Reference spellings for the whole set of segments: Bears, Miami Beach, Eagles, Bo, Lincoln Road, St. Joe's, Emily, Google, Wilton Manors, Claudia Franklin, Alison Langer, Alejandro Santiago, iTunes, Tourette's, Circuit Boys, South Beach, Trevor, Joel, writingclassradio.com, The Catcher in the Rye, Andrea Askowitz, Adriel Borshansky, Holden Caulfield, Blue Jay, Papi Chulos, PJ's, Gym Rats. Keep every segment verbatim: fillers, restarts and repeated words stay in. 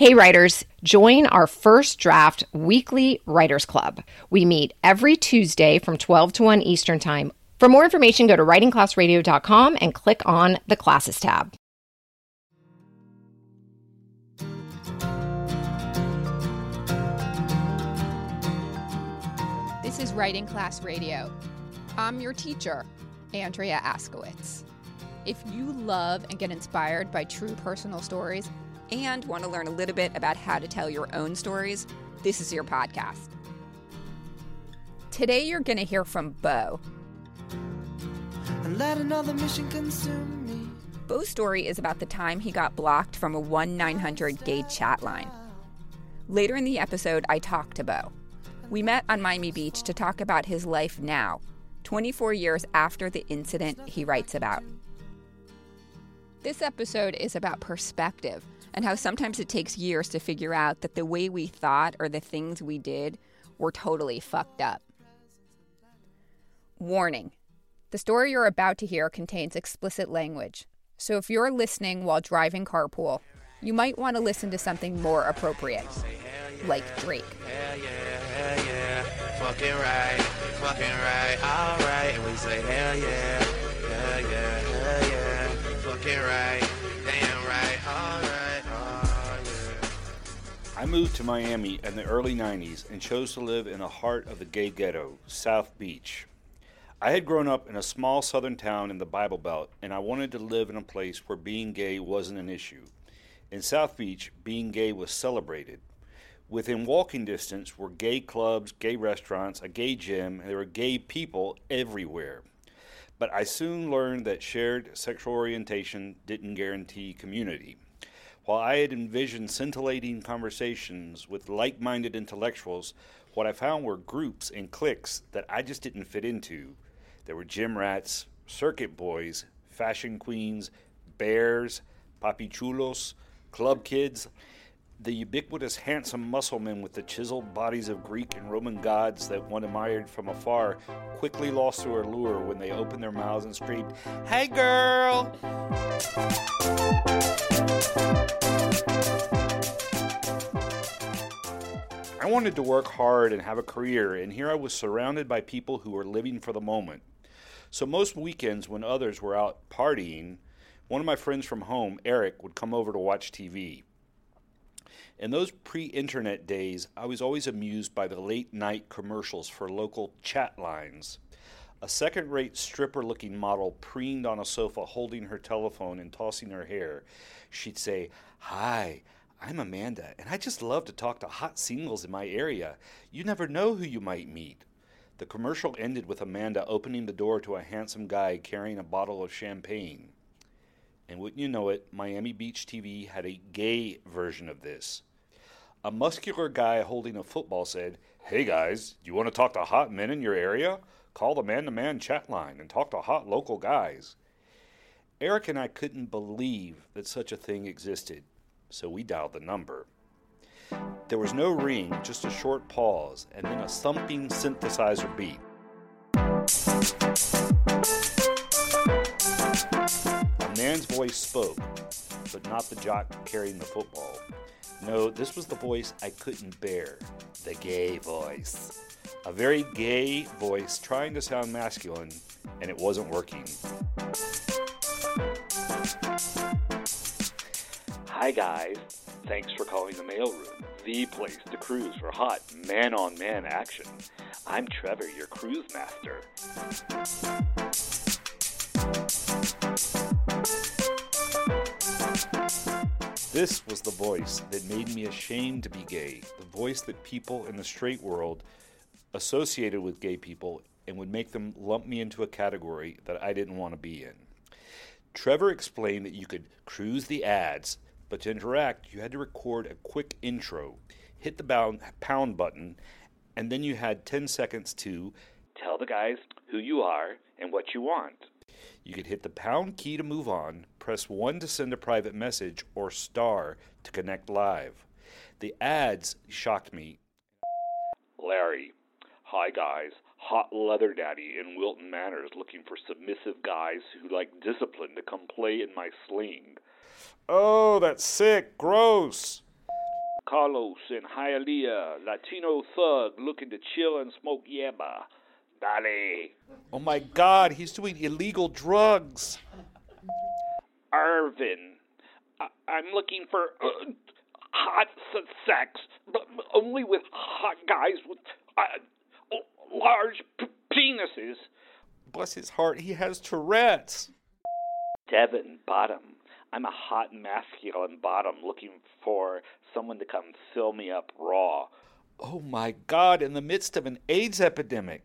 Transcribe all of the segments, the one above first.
Hey writers, join our First Draft Weekly Writers Club. We meet every Tuesday from twelve to one Eastern Time. For more information, go to writing class radio dot com and click on the Classes tab. This is Writing Class Radio. I'm your teacher, Andrea Askowitz. If you love and get inspired by true personal stories, and want to learn a little bit about how to tell your own stories, this is your podcast. Today you're going to hear from Bo. And let another mission consume me. Bo's story is about the time he got blocked from a one nine hundred gay chat line. Later in the episode, I talked to Bo. We met on Miami Beach to talk about his life now, twenty-four years after the incident he writes about. This episode is about perspective and how sometimes it takes years to figure out that the way we thought or the things we did were totally fucked up. Warning: the story you're about to hear contains explicit language, so if you're listening while driving carpool, you might want to listen to something more appropriate, like Drake. Hell yeah, hell yeah, fucking right, fucking right, all right, and we say hell yeah, hell yeah, hell yeah, fucking right, damn right, all right. I moved to Miami in the early nineties and chose to live in the heart of the gay ghetto, South Beach. I had grown up in a small southern town in the Bible Belt, and I wanted to live in a place where being gay wasn't an issue. In South Beach, being gay was celebrated. Within walking distance were gay clubs, gay restaurants, a gay gym, and there were gay people everywhere. But I soon learned that shared sexual orientation didn't guarantee community. While I had envisioned scintillating conversations with like-minded intellectuals, what I found were groups and cliques that I just didn't fit into. There were Gym Rats, Circuit Boys, Fashion Queens, Bears, Papi Chulos, Club Kids, the ubiquitous handsome muscle men with the chiseled bodies of Greek and Roman gods that one admired from afar quickly lost their allure when they opened their mouths and screamed, "Hey girl!" I wanted to work hard and have a career, and here I was surrounded by people who were living for the moment. So most weekends when others were out partying, one of my friends from home, Eric, would come over to watch T V. In those pre-internet days, I was always amused by the late-night commercials for local chat lines. A second-rate stripper-looking model preened on a sofa holding her telephone and tossing her hair. She'd say, "Hi, I'm Amanda, and I just love to talk to hot singles in my area. You never know who you might meet." The commercial ended with Amanda opening the door to a handsome guy carrying a bottle of champagne. And wouldn't you know it, Miami Beach T V had a gay version of this. A muscular guy holding a football said, "Hey guys, do you want to talk to hot men in your area? Call the man-to-man chat line and talk to hot local guys." Eric and I couldn't believe that such a thing existed, so we dialed the number. There was no ring, just a short pause, and then a thumping synthesizer beat. A man's voice spoke, but not the jock carrying the football. No, this was the voice I couldn't bear, the gay voice. A very gay voice trying to sound masculine, and it wasn't working. "Hi guys, thanks for calling the mailroom, the place to cruise for hot man-on-man action. I'm Trevor, your cruise master." This was the voice that made me ashamed to be gay, the voice that people in the straight world associated with gay people and would make them lump me into a category that I didn't want to be in. Trevor explained that you could cruise the ads, but to interact, you had to record a quick intro, hit the pound button, and then you had ten seconds to tell the guys who you are and what you want. You could hit the pound key to move on, press one to send a private message, or star to connect live. The ads shocked me. "Larry, hi guys, hot leather daddy in Wilton Manors looking for submissive guys who like discipline to come play in my sling." "Oh, that's sick, gross." Carlos in Hialeah, Latino thug looking to chill and smoke yerba. Dale. Oh my God, he's doing illegal drugs. Irvin, I- I'm looking for uh, hot sex, but only with hot guys with uh, large p- penises. Bless his heart, he has Tourette's. Devin Bottom, I'm a hot masculine bottom looking for someone to come fill me up raw. Oh my God, in the midst of an AIDS epidemic.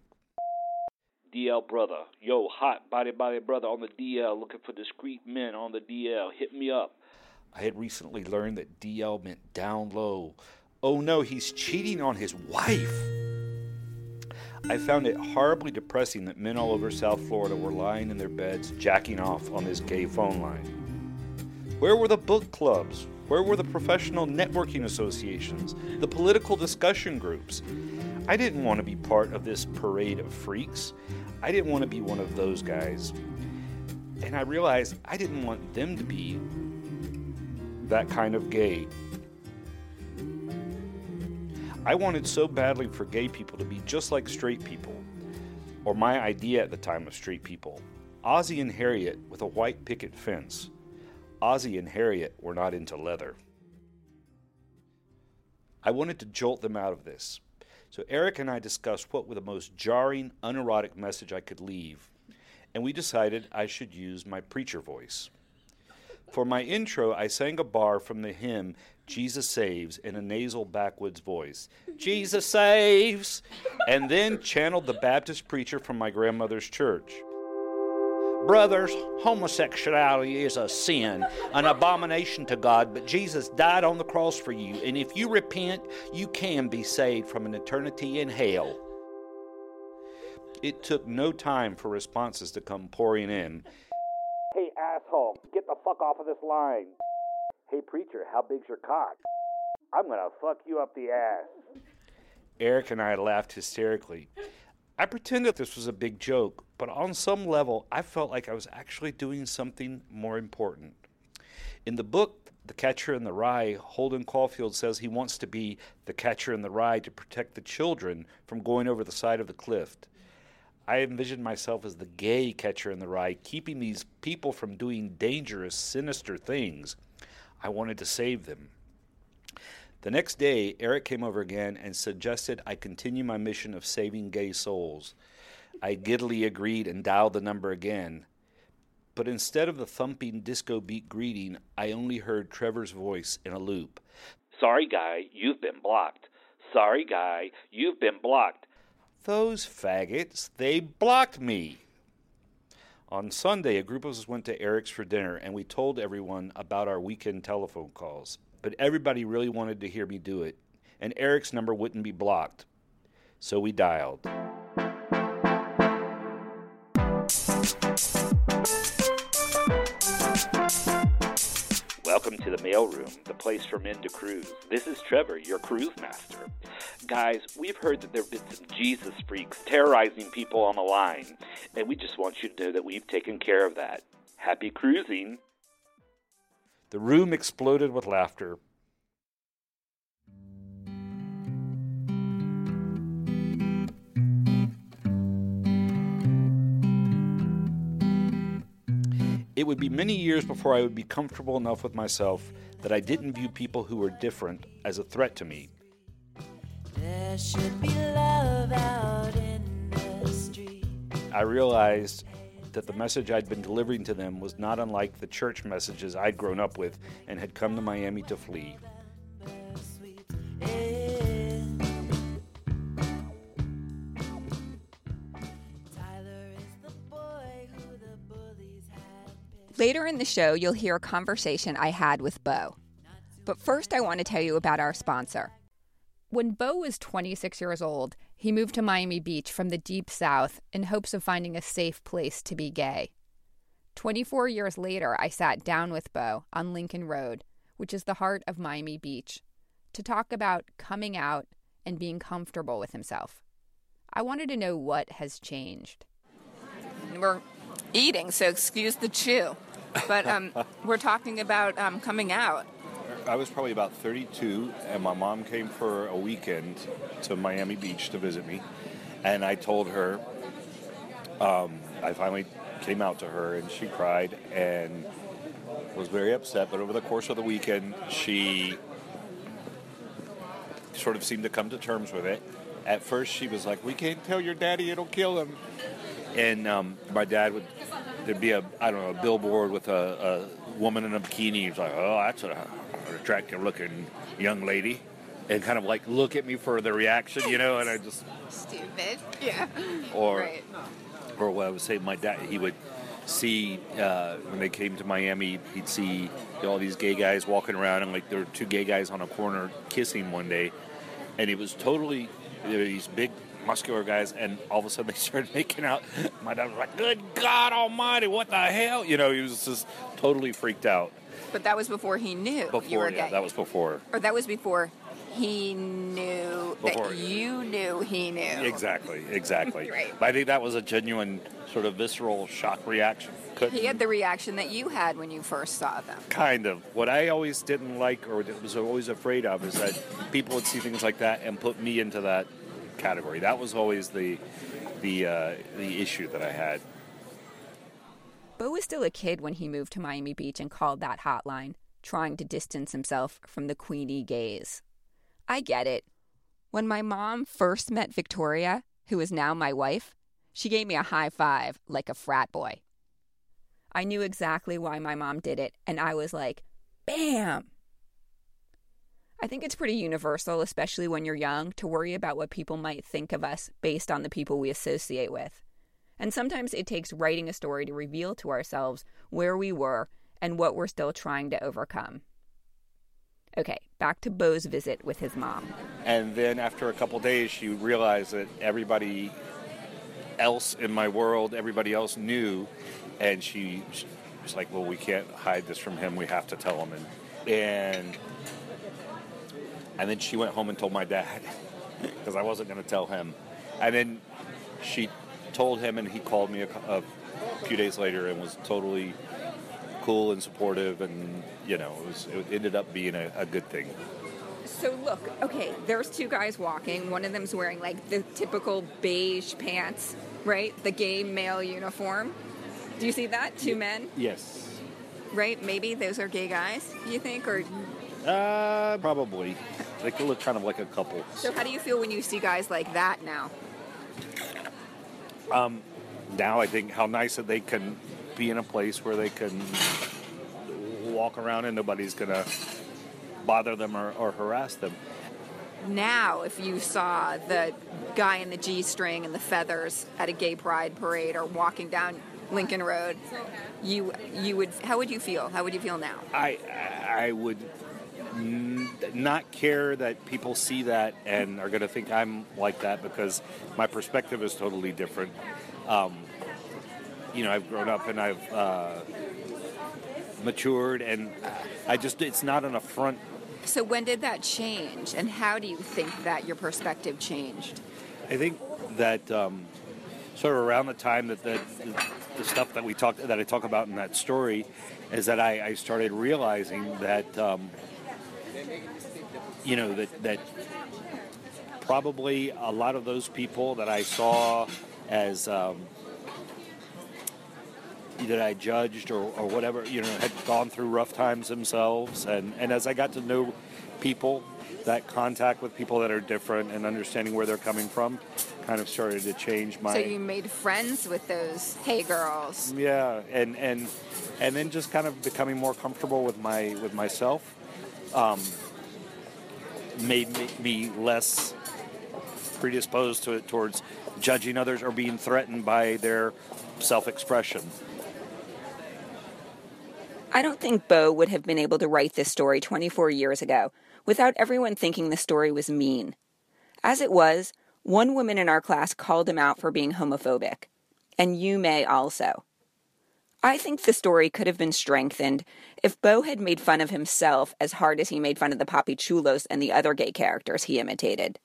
D L brother, yo, hot body body brother on the D L, looking for discreet men on the D L. Hit me up. I had recently learned that D L meant down low. Oh no, he's cheating on his wife. I found it horribly depressing that men all over South Florida were lying in their beds, jacking off on this gay phone line. Where were the book clubs? Where were the professional networking associations? The political discussion groups? I didn't want to be part of this parade of freaks. I didn't want to be one of those guys. And I realized I didn't want them to be that kind of gay. I wanted so badly for gay people to be just like straight people, or my idea at the time of straight people. Ozzie and Harriet with a white picket fence. Ozzie and Harriet were not into leather. I wanted to jolt them out of this. So Eric and I discussed what were the most jarring, unerotic message I could leave, and we decided I should use my preacher voice. For my intro, I sang a bar from the hymn, Jesus Saves, in a nasal backwoods voice. Jesus saves! And then channeled the Baptist preacher from my grandmother's church. Brothers, homosexuality is a sin, an abomination to God, but Jesus died on the cross for you, and if you repent, you can be saved from an eternity in hell. It took no time for responses to come pouring in. Hey, asshole, get the fuck off of this line. Hey, preacher, how big's your cock? I'm gonna fuck you up the ass. Eric and I laughed hysterically. I pretended this was a big joke, but on some level, I felt like I was actually doing something more important. In the book, The Catcher in the Rye, Holden Caulfield says he wants to be the catcher in the rye to protect the children from going over the side of the cliff. I envisioned myself as the gay catcher in the rye, keeping these people from doing dangerous, sinister things. I wanted to save them. The next day, Eric came over again and suggested I continue my mission of saving gay souls. I giddily agreed and dialed the number again. But instead of the thumping disco beat greeting, I only heard Trevor's voice in a loop. Sorry, guy, you've been blocked. Sorry, guy, you've been blocked. Those faggots, they blocked me. On Sunday, a group of us went to Eric's for dinner, and we told everyone about our weekend telephone calls. But everybody really wanted to hear me do it, and Eric's number wouldn't be blocked. So we dialed. Welcome to the mailroom, the place for men to cruise. This is Trevor, your cruise master. Guys, we've heard that there have been some Jesus freaks terrorizing people on the line, and we just want you to know that we've taken care of that. Happy cruising! The room exploded with laughter. It would be many years before I would be comfortable enough with myself that I didn't view people who were different as a threat to me. There should be love out in the street. I realized that the message I'd been delivering to them was not unlike the church messages I'd grown up with and had come to Miami to flee. Later in the show, you'll hear a conversation I had with Bo. But first, I want to tell you about our sponsor. When Bo was twenty-six years old, he moved to Miami Beach from the Deep South in hopes of finding a safe place to be gay. twenty-four years later, I sat down with Bo on Lincoln Road, which is the heart of Miami Beach, to talk about coming out and being comfortable with himself. I wanted to know what has changed. We're eating, so excuse the chew. But um, we're talking about um, coming out. I was probably about thirty-two, and my mom came for a weekend to Miami Beach to visit me, and I told her, um, I finally came out to her, and she cried and was very upset, but over the course of the weekend, she sort of seemed to come to terms with it. At first, she was like, we can't tell your daddy, it'll kill him. And um, my dad would, there'd be a, I don't know, a billboard with a, a woman in a bikini. He's like, oh, that's a, an attractive-looking young lady. And kind of like, look at me for the reaction, you know, and I just... Stupid, yeah. Or, right. Or what I would say, my dad, he would see, uh, when they came to Miami, he'd see all these gay guys walking around, and like there were two gay guys on a corner kissing one day, and it was totally... There were these big, muscular guys, and all of a sudden they started making out. My dad was like, good God almighty, what the hell? You know, he was just totally freaked out. But that was before he knew before, you were yeah, gay. That was before. Or that was before he knew before, that you knew he knew. Exactly, exactly. Right. But I think that was a genuine sort of visceral shock reaction. Couldn't, he had the reaction that you had when you first saw them. Kind of. What I always didn't like or was always afraid of is that people would see things like that and put me into that category. That was always the the uh, the issue that I had. Bo was still a kid when he moved to Miami Beach and called that hotline, trying to distance himself from the Queenie gaze. I get it. When my mom first met Victoria, who is now my wife, she gave me a high five like a frat boy. I knew exactly why my mom did it, and I was like, bam! I think it's pretty universal, especially when you're young, to worry about what people might think of us based on the people we associate with. And sometimes it takes writing a story to reveal to ourselves where we were and what we're still trying to overcome. Okay, back to Bo's visit with his mom. And then after a couple days, she realized that everybody else in my world, everybody else knew. And she was like, well, we can't hide this from him. We have to tell him. And and, and then she went home and told my dad because I wasn't going to tell him. And then she told him, and he called me a, a few days later and was totally cool and supportive. And, you know, it, was, it ended up being a, a good thing. So look, okay, there's two guys walking. One of them's wearing, like, the typical beige pants, right? The gay male uniform. Do you see that? Two men? Yes. Right? Maybe those are gay guys, you think? Or uh, probably. They could look kind of like a couple. So how do you feel when you see guys like that now? Um, now I think how nice that they can be in a place where they can walk around and nobody's going to bother them or, or harass them. Now, if you saw the guy in the G-string and the feathers at a gay pride parade or walking down Lincoln Road, you you would how would you feel? How would you feel now? I I would n- not care that people see that and are going to think I'm like that because my perspective is totally different. Um, you know, I've grown up and I've uh, matured, and I just it's not an affront. So when did that change, and how do you think that your perspective changed? I think that um, sort of around the time that the the stuff that we talked, that I talk about in that story, is that I, I started realizing that, um, you know, that, that probably a lot of those people that I saw as um, that I judged or, or whatever, you know, had gone through rough times themselves. And, and as I got to know people, that contact with people that are different and understanding where they're coming from kind of started to change my... So you made friends with those hey girls. Yeah, and and, and then just kind of becoming more comfortable with my with myself um, made me less predisposed to it towards judging others or being threatened by their self-expression. I don't think Bo would have been able to write this story twenty-four years ago without everyone thinking the story was mean. As it was, one woman in our class called him out for being homophobic, and you may also. I think the story could have been strengthened if Bo had made fun of himself as hard as he made fun of the Papi Chulos and the other gay characters he imitated.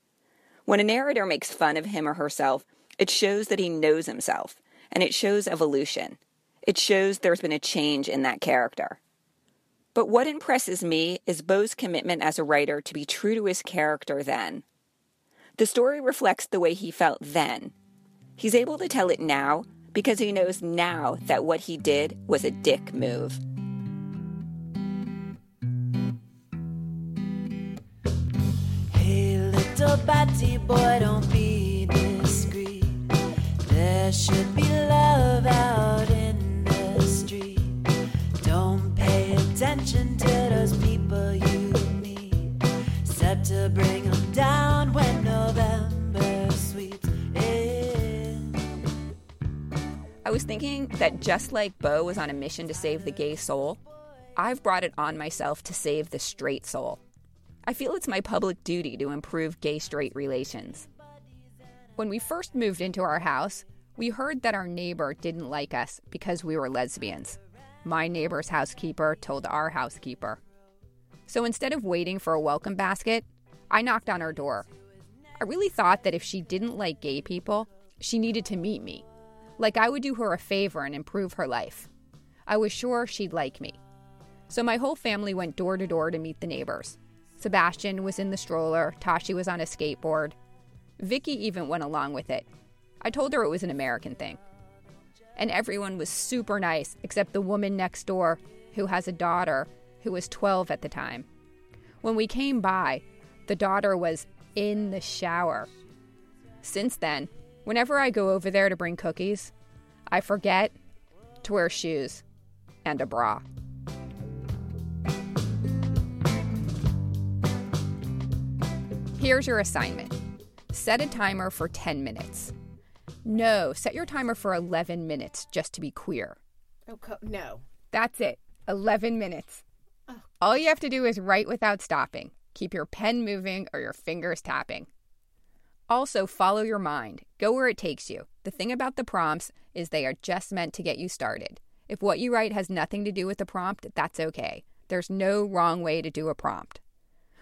When a narrator makes fun of him or herself, it shows that he knows himself, and it shows evolution. It shows there's been a change in that character. But what impresses me is Bo's commitment as a writer to be true to his character then. The story reflects the way he felt then. He's able to tell it now because he knows now that what he did was a dick move. Hey, little batty boy, don't be discreet. There should be love out in the street. Don't pay attention to those people you meet, except to bring them down when November sweeps in. I was thinking that just like Bo was on a mission to save the gay soul, I've brought it on myself to save the straight soul. I feel it's my public duty to improve gay-straight relations. When we first moved into our house, we heard that our neighbor didn't like us because we were lesbians. My neighbor's housekeeper told our housekeeper. So instead of waiting for a welcome basket, I knocked on her door. I really thought that if she didn't like gay people, she needed to meet me. Like I would do her a favor and improve her life. I was sure she'd like me. So my whole family went door to door to meet the neighbors. Sebastian was in the stroller, Tashi was on a skateboard. Vicky even went along with it. I told her it was an American thing. And everyone was super nice, except the woman next door who has a daughter who was twelve at the time. When we came by, the daughter was in the shower. Since then, whenever I go over there to bring cookies, I forget to wear shoes and a bra. Here's your assignment. Set a timer for ten minutes. No, set your timer for eleven minutes just to be queer. Oh, co- no. That's it. eleven minutes. Oh. All you have to do is write without stopping. Keep your pen moving or your fingers tapping. Also, follow your mind. Go where it takes you. The thing about the prompts is they are just meant to get you started. If what you write has nothing to do with the prompt, that's okay. There's no wrong way to do a prompt.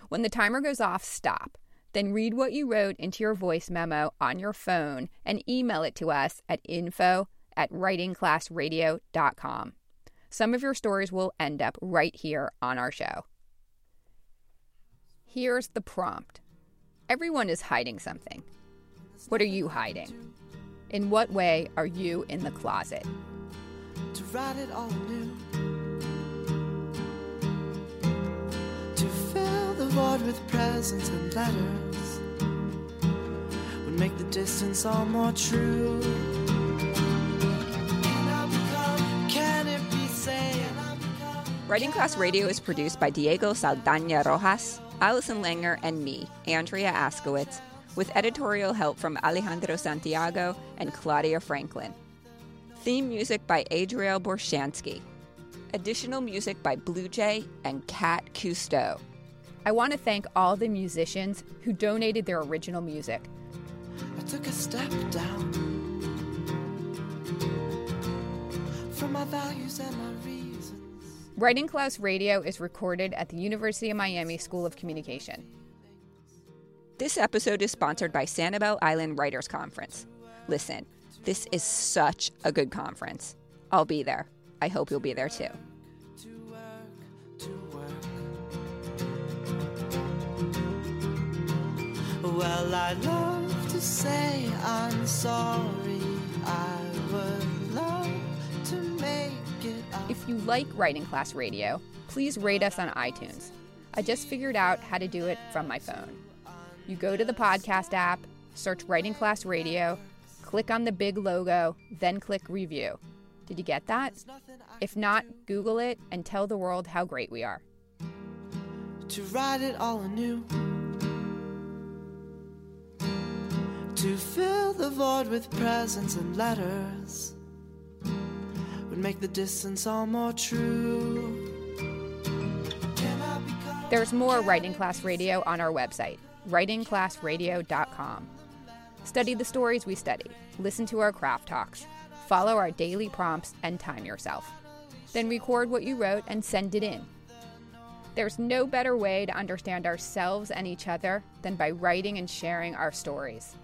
When the timer goes off, stop. Then read what you wrote into your voice memo on your phone and email it to us at info at writing class radio dot com. Some of your stories will end up right here on our show. Here's the prompt. Everyone is hiding something. What are you hiding? In what way are you in the closet? To write it all new. With presents and letters would make the distance all more true. Writing Class Radio is produced by Diego Saldana Rojas, Alison Langer, and me, Andrea Askowitz, with editorial help from Alejandro Santiago and Claudia Franklin. Theme music by Adriel Borshansky. Additional music by Blue Jay and Kat Cousteau. I want to thank all the musicians who donated their original music. I took a step down from my values and my reasons. Writing Class Radio is recorded at the University of Miami School of Communication. This episode is sponsored by Sanibel Island Writers Conference. Listen, this is such a good conference. I'll be there. I hope you'll be there too. Well, I love to say I'm sorry. I would love to make it up. If you like Writing Class Radio, please rate us on iTunes. I just figured out how to do it from my phone. You go to the podcast app, search Writing Class Radio, click on the big logo, then click review. Did you get that? If not, Google it and tell the world how great we are. To write it all anew. To fill the void with presents and letters would make the distance all more true. There's more Writing Class Radio on our website, writing class radio dot com. Study the stories we study, listen to our craft talks, follow our daily prompts, and time yourself. Then record what you wrote and send it in. There's no better way to understand ourselves and each other than by writing and sharing our stories.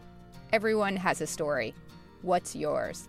Everyone has a story. What's yours?